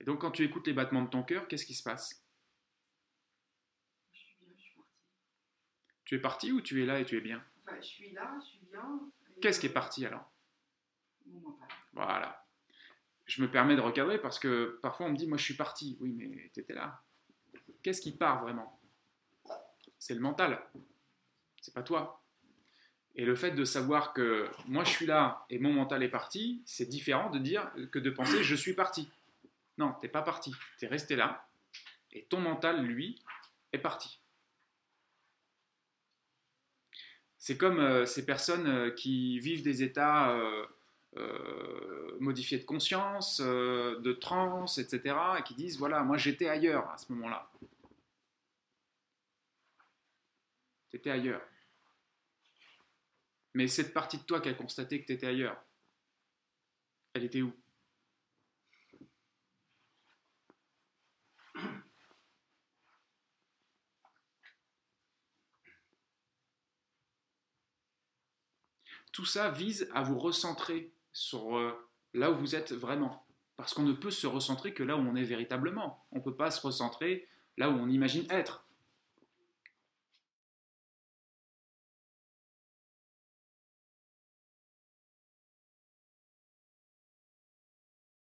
Et donc, quand tu écoutes les battements de ton cœur, qu'est-ce qui se passe? Je suis partie. Tu es parti ou tu es là et tu es bien? Enfin, je suis là, je suis bien. Et... Qu'est-ce qui est parti alors? Bon, voilà. Je me permets de recadrer parce que parfois on me dit, moi je suis parti. Oui, mais tu étais là. Qu'est-ce qui part vraiment? C'est le mental. C'est pas toi. Et le fait de savoir que moi je suis là et mon mental est parti, c'est différent de dire que de penser je suis parti. Non, t'es pas parti, t'es resté là et ton mental, lui, est parti. C'est comme ces personnes qui vivent des états modifiés de conscience, de transe, etc. et qui disent voilà, moi j'étais ailleurs à ce moment-là. T'étais ailleurs. Mais cette partie de toi qui a constaté que tu étais ailleurs, elle était où? Tout ça vise à vous recentrer sur là où vous êtes vraiment. Parce qu'on ne peut se recentrer que là où on est véritablement. On ne peut pas se recentrer là où on imagine être.